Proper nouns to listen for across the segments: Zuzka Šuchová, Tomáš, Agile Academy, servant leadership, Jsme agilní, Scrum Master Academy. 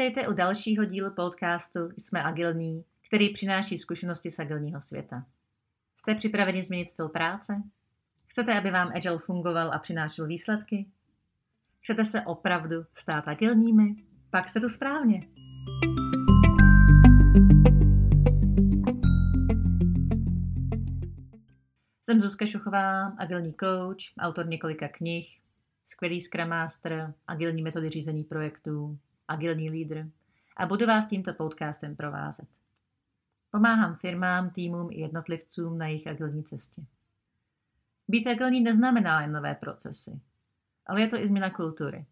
Vítejte u dalšího dílu podcastu Jsme agilní, který přináší zkušenosti z agilního světa. Jste připraveni změnit styl práce? Chcete, aby vám Agile fungoval a přinášel výsledky? Chcete se opravdu stát agilními? Pak jste tu správně. Jsem Zuzka Šuchová, agilní coach, autor několika knih, skvělý Scrum Master, agilní metody řízení projektů, agilní lídr a budu vás tímto podcastem provázet. Pomáhám firmám, týmům i jednotlivcům na jejich agilní cestě. Být agilní neznamená jen nové procesy, ale je to i změna kultury.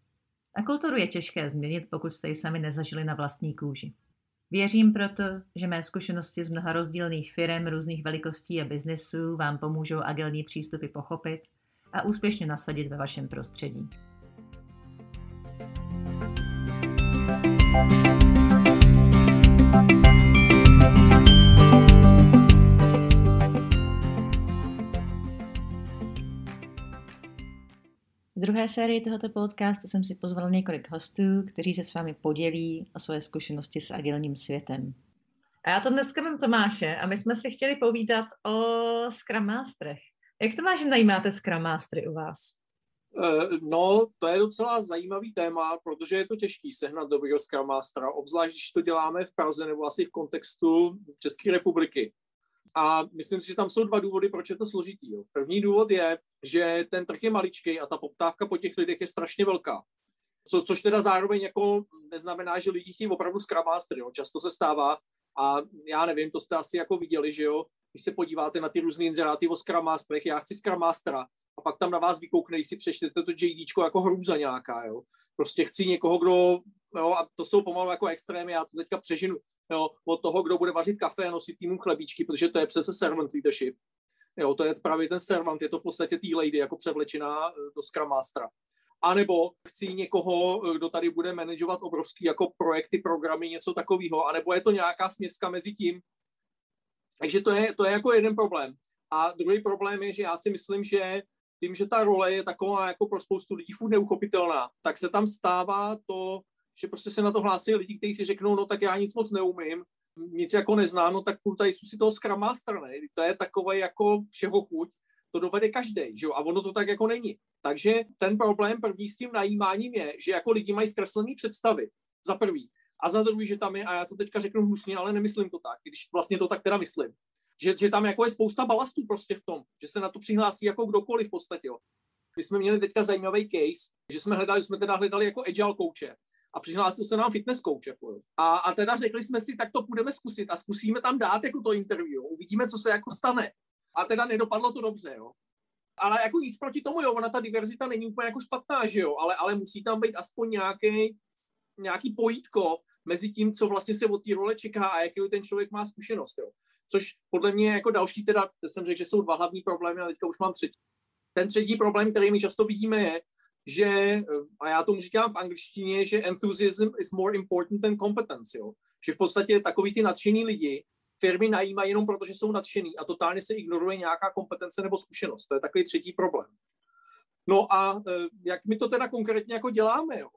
A kulturu je těžké změnit, pokud jste ji sami nezažili na vlastní kůži. Věřím proto, že mé zkušenosti z mnoha rozdílných firem, různých velikostí a biznesů vám pomůžou agilní přístupy pochopit a úspěšně nasadit ve vašem prostředí. V druhé sérii tohoto podcastu jsem si pozvala několik hostů, kteří se s vámi podělí o své zkušenosti s agilním světem. A já to dneska mám Tomáše a my jsme si chtěli povídat o Scrum Masterech. Jak to máš, že najímáte Scrum Mastery u vás? No, to je docela zajímavý téma, protože je to těžký sehnat dobrýho Scrum Mastera, obzvlášť když to děláme v Praze nebo asi v kontextu České republiky. A myslím si, že tam jsou dva důvody, proč je to složitý. První důvod je, že ten trh je maličký a ta poptávka po těch lidech je strašně velká. Což teda zároveň jako neznamená, že lidi chtějí opravdu Scrum Mastery. Často se stává, a já nevím, to jste asi jako viděli, že jo, když se podíváte na ty různé inzeráty o Scrum Masterech, já chci Scrum Mastera, a pak tam na vás vykoukne, když si přečtete to JDčko jako hrůza nějaká, jo. Prostě chci někoho, kdo, jo, a to jsou pomalu jako extrémy, já to teďka přežinu, jo, od toho, kdo bude vařit kafe a nosit týmům chlebíčky, protože to je přece servant leadership, jo, to je právě ten servant, je to v podstatě tý lady, jako převlečená do Scrum Mastera. A nebo chci někoho, kdo tady bude manažovat obrovský jako projekty, programy, něco takového, a nebo je to nějaká směska mezi tím. Takže to je jako jeden problém. A druhý problém je, že já si myslím, že tím, že ta role je taková jako pro spoustu lidí furt neuchopitelná, tak se tam stává to, že prostě se na to hlásí lidi, kteří si řeknou, no tak já nic moc neumím, nic jako neznám, no tak tady jsou si toho Scrum Mastera, ne? To je takové jako všeho chuť, to dovede každej, že jo? A ono to tak jako není. Takže ten problém první s tím najímáním je, že jako lidi mají zkreslený představy, za prvý. A za druhý, že tam je, a já to teďka řeknu hnusně, ale nemyslím to tak, když vlastně to tak teda myslím. Že tam jako je spousta balastů prostě v tom, že se na to přihlásí jako kdokoliv v podstatě. Jo. My jsme měli teďka zajímavý case, že jsme hledali jako agile kouče a přihlásil se nám fitness kouč. Jako, a teda řekli jsme si, tak to půjdeme zkusit a zkusíme tam dát jako to interview, uvidíme, co se jako stane. A teda nedopadlo to dobře, jo. Ale jako nic proti tomu, jo, ona ta diverzita není úplně jako špatná, že jo, ale musí tam být aspoň nějaký pojítko mezi tím, co vlastně se od té role čeká a jaký ten člověk má zkušenost, jo. Což podle mě jako další teda, jsem řekl, že jsou dva hlavní problémy a teďka už mám třetí. Ten třetí problém, který my často vidíme je, že, a já tomu říkám v angličtině, že enthusiasm is more important than competence, jo. Že v podstatě takový ty nadšený lidi firmy najímají jenom proto, že jsou nadšený a totálně se ignoruje nějaká kompetence nebo zkušenost. To je takový třetí problém. No a jak my to teda konkrétně jako děláme, jo?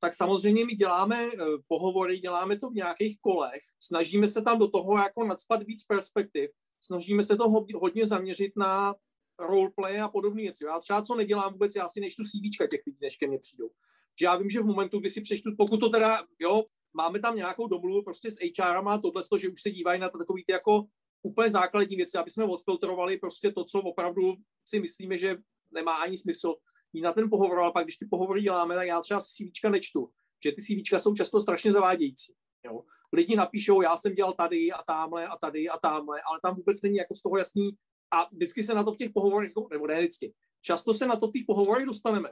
Tak samozřejmě my děláme pohovory, děláme to v nějakých kolech, snažíme se tam do toho jako nacpat víc perspektiv, snažíme se to hodně zaměřit na roleplay a podobné věci. Já třeba co nedělám vůbec, já si nečtu CVčka těch lidí, než ke mně přijdou. Že já vím, že v momentu, kdy si přečtu, pokud to teda, jo, máme tam nějakou domluvu prostě s HRama, tohleto, že už se dívají na takový ty jako úplně základní věci, aby jsme odfiltrovali prostě to, co opravdu si myslíme, že nemá ani smysl jít na ten pohovor, ale pak když ty pohovory děláme, tak já třeba CVčka nečtu, že ty CVčka jsou často strašně zavádějící. Jo. Lidi napíšou, já jsem dělal tady a támhle a tady a támhle, ale tam vůbec není jako z toho jasný a vždycky se na to v těch pohovorech, nebo ne vždycky, často se na to v těch pohovorech dostaneme,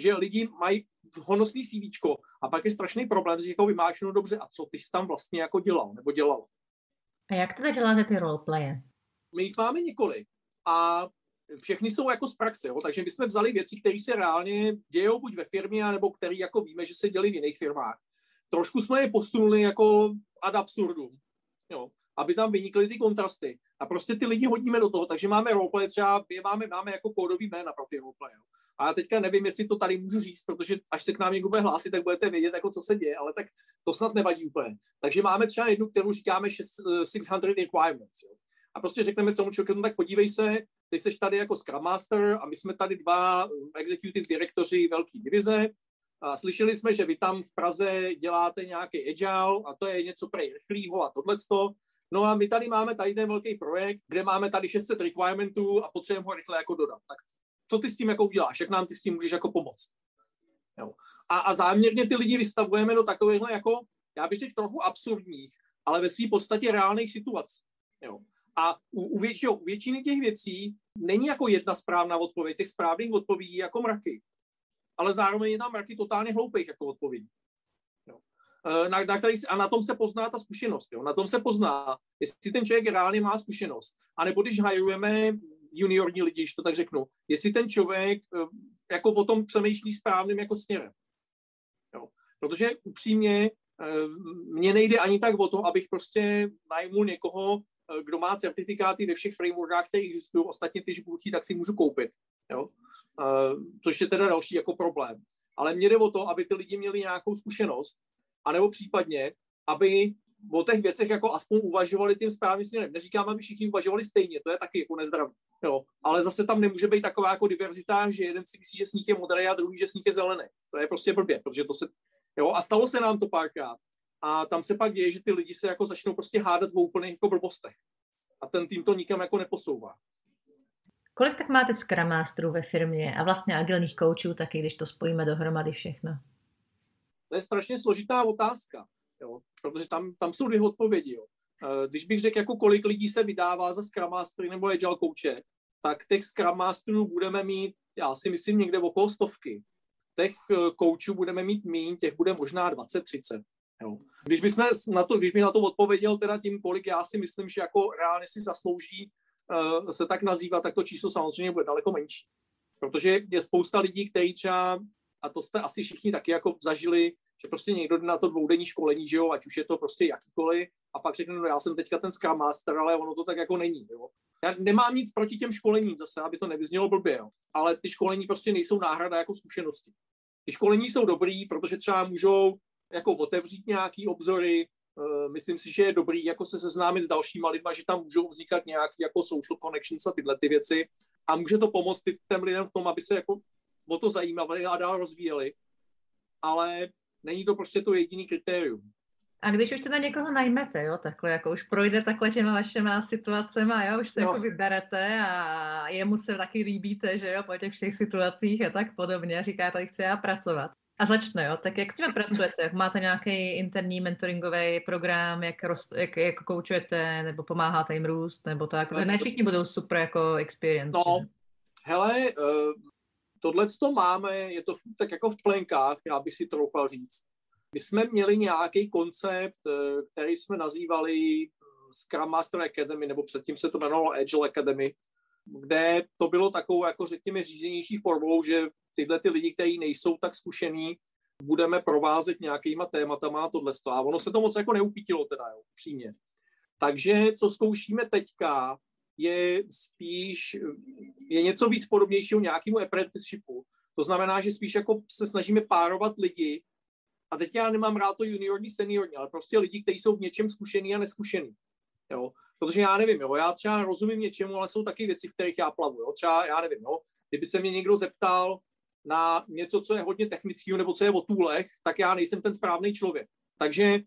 že lidi mají honosný CVčko a pak je strašný problém, že jako vymášenou dobře a co ty jsi tam vlastně jako dělal nebo dělala. A jak teda děláte ty roleplaye? My jich máme několik a všechny jsou jako z praxe, jo? Takže my jsme vzali věci, které se reálně dějou buď ve firmě, nebo které jako víme, že se dělí v jiných firmách. Trošku jsme je posunuli jako ad absurdum. Jo? aby tam vynikly ty kontrasty. A prostě ty lidi hodíme do toho, takže máme roleplay třeba, máme jako kódový jména pro ty roleplay. Jo. A já teďka nevím, jestli to tady můžu říct, protože až se k nám někdo bude hlásit, tak budete vědět, jako co se děje, ale tak to snad nevadí úplně. Takže máme třeba jednu, kterou říkáme 600 requirements. Jo. A prostě řekneme tomu člověku, no tak podívej se, ty jsi tady jako Scrum Master a my jsme tady dva executive direktoři velký divize. A slyšeli jsme, že vy tam v Praze děláte nějaký agile a to je něco prej rychlýho a tohleto. No a my tady máme tady ten velký projekt, kde máme tady 600 requirementů a potřebujeme ho rychle jako dodat. Tak co ty s tím jako uděláš? Jak nám ty s tím můžeš jako pomoct? Jo. A záměrně ty lidi vystavujeme do takovýchhle jako, já bych teď trochu absurdních, ale ve své podstatě reálných situací. Jo. A u většiny těch věcí není jako jedna správná odpověď, těch správných odpovědí jako mraky. Ale zároveň je tam mraky totálně hloupých jako odpovědí. A na tom se pozná ta zkušenost. Jo. Na tom se pozná, jestli ten člověk reálně má zkušenost. A nebo když hajujeme juniorní lidi, když to tak řeknu, jestli ten člověk jako o tom přemýšlí správným jako směrem. Jo. Protože upřímně mně nejde ani tak o to, abych prostě najmul někoho, kdo má certifikáty ve všech frameworkách, které existují, ostatně ty žbůrky, tak si můžu koupit. Jo? Což je teda další jako problém. Ale mně jde o to, aby ty lidi měli nějakou zkušenost, anebo případně, aby o těch věcech jako aspoň uvažovali tím správným směrem. Neříkám, aby všichni uvažovali stejně, to je taky jako nezdravé. Ale zase tam nemůže být taková jako diverzita, že jeden si myslí, že sníh je modrý a druhý, že sníh je zelený. To je prostě blbě, protože to se... Jo? A stalo se nám to párkrát. A tam se pak děje, že ty lidi se jako začnou prostě hádat v úplných jako blbostech. A ten tým to nikam jako neposouvá. Kolik tak máte Scrum Masterů ve firmě a vlastně agilních koučů taky, když to spojíme dohromady všechno? To je strašně složitá otázka, jo? Protože tam jsou dvě odpovědi. Jo? Když bych řekl, jako kolik lidí se vydává za Scrum Mastery nebo agile kouče, tak těch Scrum Masterů budeme mít, já si myslím, někde okolo 100. Těch koučů budeme mít míň, těch bude možná 20-30. Jo. Když bych na to odpověděl teda tím, kolik já si myslím, že jako reálně si zaslouží se tak nazývat, tak to číslo samozřejmě bude daleko menší. Protože je spousta lidí, kteří třeba, a to jste asi všichni taky jako zažili, že prostě někdo jde na to dvoudenní školení, že jo, ať už je to prostě jakýkoliv, a pak řekne, no já jsem teďka ten Scrum Master, ale ono to tak jako není. Jo. Já nemám nic proti těm školením zase, aby to nevyznělo blbě, jo. Ale ty školení prostě nejsou náhrada jako zkušenosti. Ty školení jsou dobrý, protože třeba můžou jako otevřít nějaký obzory. Myslím si, že je dobrý jako se seznámit s dalšíma lidma, že tam můžou vznikat nějaký jako social connections a tyhle ty věci. A může to pomoct těm lidem v tom, aby se jako o to zajímavali a dál rozvíjeli. Ale není to prostě to jediný kritérium. A když už teda někoho najmete, jo, takhle, jako už projde takhle těma vašema situacema, jo, už se jako vyberete a jemu se taky líbíte, že jo, po těch všech situacích a tak podobně, říká, tady chci já pracovat. A začne, jo? Tak jak s tím pracujete? Máte nějaký interní mentoringový program, jak koučujete, nebo pomáháte jim růst, nebo to jako... Ne všichni budou super jako experience. No, ne? Hele, tohleto máme, je to tak jako v plenkách, já bych si troufal říct. My jsme měli nějaký koncept, který jsme nazývali Scrum Master Academy, nebo předtím se to jmenovalo Agile Academy, kde to bylo takovou, jako řekněme, řízenější formou, že tyhle ty lidi, kteří nejsou tak zkušený, budeme provázet nějakýma tématama a tohle. A ono se to moc jako neupítilo teda, jo, upřímně. Takže co zkoušíme teďka, je něco víc podobnějšího nějakému apprenticeshipu. To znamená, že spíš jako se snažíme párovat lidi, a teď já nemám rád to juniorní, seniorní, ale prostě lidi, kteří jsou v něčem zkušený a neskušený. Jo? Protože já nevím, jo, já třeba rozumím něčemu, ale jsou taky věci, v kterých já plavu. Jo? Třeba já nevím, jo? Kdyby se mě někdo zeptal na něco, co je hodně technického nebo co je o toolech, tak já nejsem ten správný člověk. Takže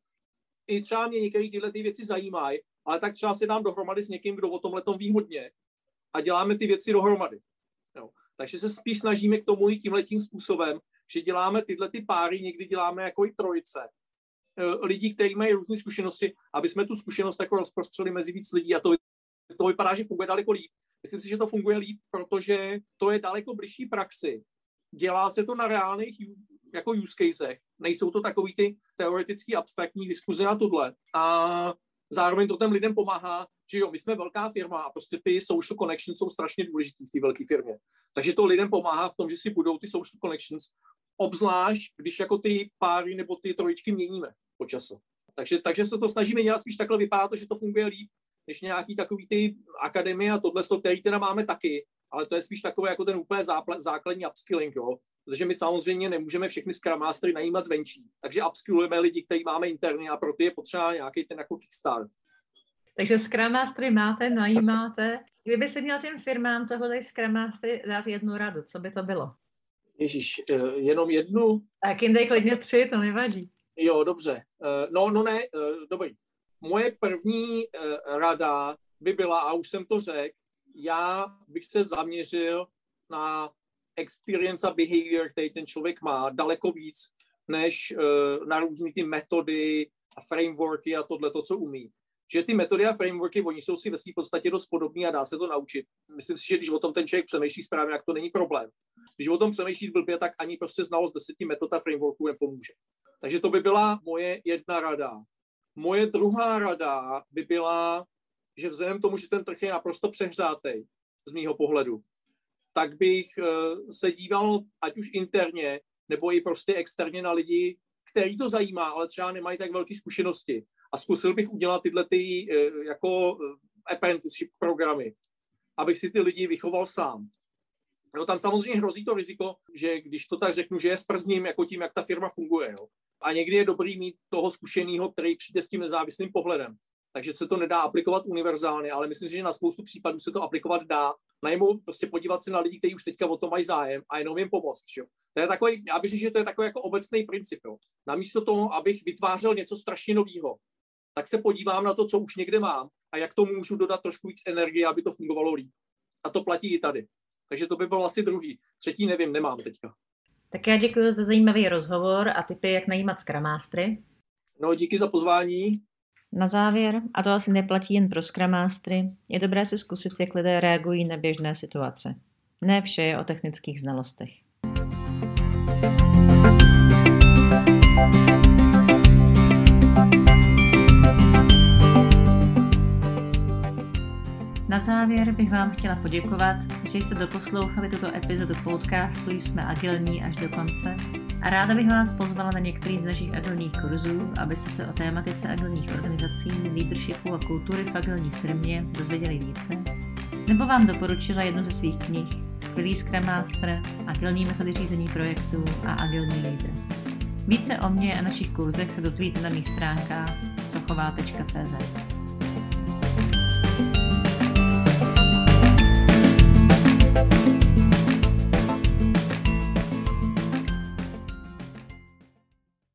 i třeba mě některé tyhle ty věci zajímají, ale tak třeba se dám dohromady s někým, kdo o tomhletom ví hodně a děláme ty věci dohromady. Jo. Takže se spíš snažíme k tomu i tímhletím způsobem, že děláme tyhle ty páry, někdy děláme jako i trojice lidí, kteří mají různé zkušenosti, aby jsme tu zkušenost jako rozprostřeli mezi víc lidí a to vypadá, že funguje daleko líp. Myslím si, že to funguje líp, protože to je daleko bližší praxi. Dělá se to na reálných jako use casech. Nejsou to takový ty teoretický abstraktní diskuze na tohle. A zároveň to těm lidem pomáhá, že jo, my jsme velká firma a prostě ty social connections jsou strašně důležitý v té velké firmě. Takže to lidem pomáhá v tom, že si budou ty social connections, obzvlášť, když jako ty páry nebo ty trojičky měníme po čase. Takže se to snažíme dělat spíš takhle, vypadá to, že to funguje líp, než nějaký takový ty akademie a tohle, který teda máme taky, ale to je spíš takové jako ten úplně základní upskilling, jo? Protože my samozřejmě nemůžeme všechny Scrum Mastery najímat zvenčí, takže upskillujeme lidi, kteří máme interně a pro ty je potřeba nějaký ten jako kickstart. Takže Scrum Mastery máte, najímáte. Kdyby si měl těm firmám, co hodají Scrum Mastery, dát jednu radu, co by to bylo? Ježíš, jenom jednu? Tak jim dej klidně 3, to nevadí. Jo, dobře. Dobrý. Moje první rada by byla, a už jsem to řekl, já bych se zaměřil na experience a behavior, který ten člověk má, daleko víc, než na různé ty metody a frameworky a tohle, co umí. Že ty metody a frameworky, oni jsou si ve své podstatě dost podobný a dá se to naučit. Myslím si, že když o tom ten člověk přemýšlí správně, jak to není problém. Když o tom přemýšlí blbě, tak ani prostě znalost 10 metod a frameworků nepomůže. Takže to by byla moje jedna rada. Moje druhá rada by byla, že vzhledem tomu, že ten trh je naprosto přehřátej z mýho pohledu, tak bych se díval ať už interně, nebo i prostě externě na lidi, který to zajímá, ale třeba nemají tak velké zkušenosti. A zkusil bych udělat tyhle ty jako apprenticeship programy, abych si ty lidi vychoval sám. No, tam samozřejmě hrozí to riziko, že když to tak řeknu, že je sprzním jako tím, jak ta firma funguje. Jo. A někdy je dobrý mít toho zkušeného, který přijde s tím nezávislým pohledem. Takže se to nedá aplikovat univerzálně, ale myslím si, že na spoustu případů se to aplikovat dá. Najmu prostě podívat se na lidi, kteří už teďka o tom mají zájem a jenom jim pomoct. Jo. To je takový, já bych říct, že to je takový jako obecný princip. Jo. Namísto toho, abych vytvářel něco strašně nového, tak se podívám na to, co už někde mám a jak to můžu dodat trošku víc energie, aby to fungovalo líp. A to platí i tady. Takže to by bylo asi druhý. Třetí nevím, nemám teďka. Tak já děkuji za zajímavý rozhovor a tipy, jak najímat Scrum Mastery. No, díky za pozvání. Na závěr, a to asi neplatí jen pro Scrum Mastery, je dobré si zkusit, jak lidé reagují na běžné situace. Ne vše je o technických znalostech. Na závěr bych vám chtěla poděkovat, že jste doposlouchali tuto epizodu podcastu Jsme agilní až do konce a ráda bych vás pozvala na některý z našich agilních kurzů, abyste se o tématice agilních organizací, leadershipu a kultury v agilní firmě dozvěděli více, nebo vám doporučila jednu ze svých knih Skvělý Scrum Master, agilní metody řízení projektů a agilní lídr. Více o mně a našich kurzech se dozvíte na mých stránkách sochová.cz.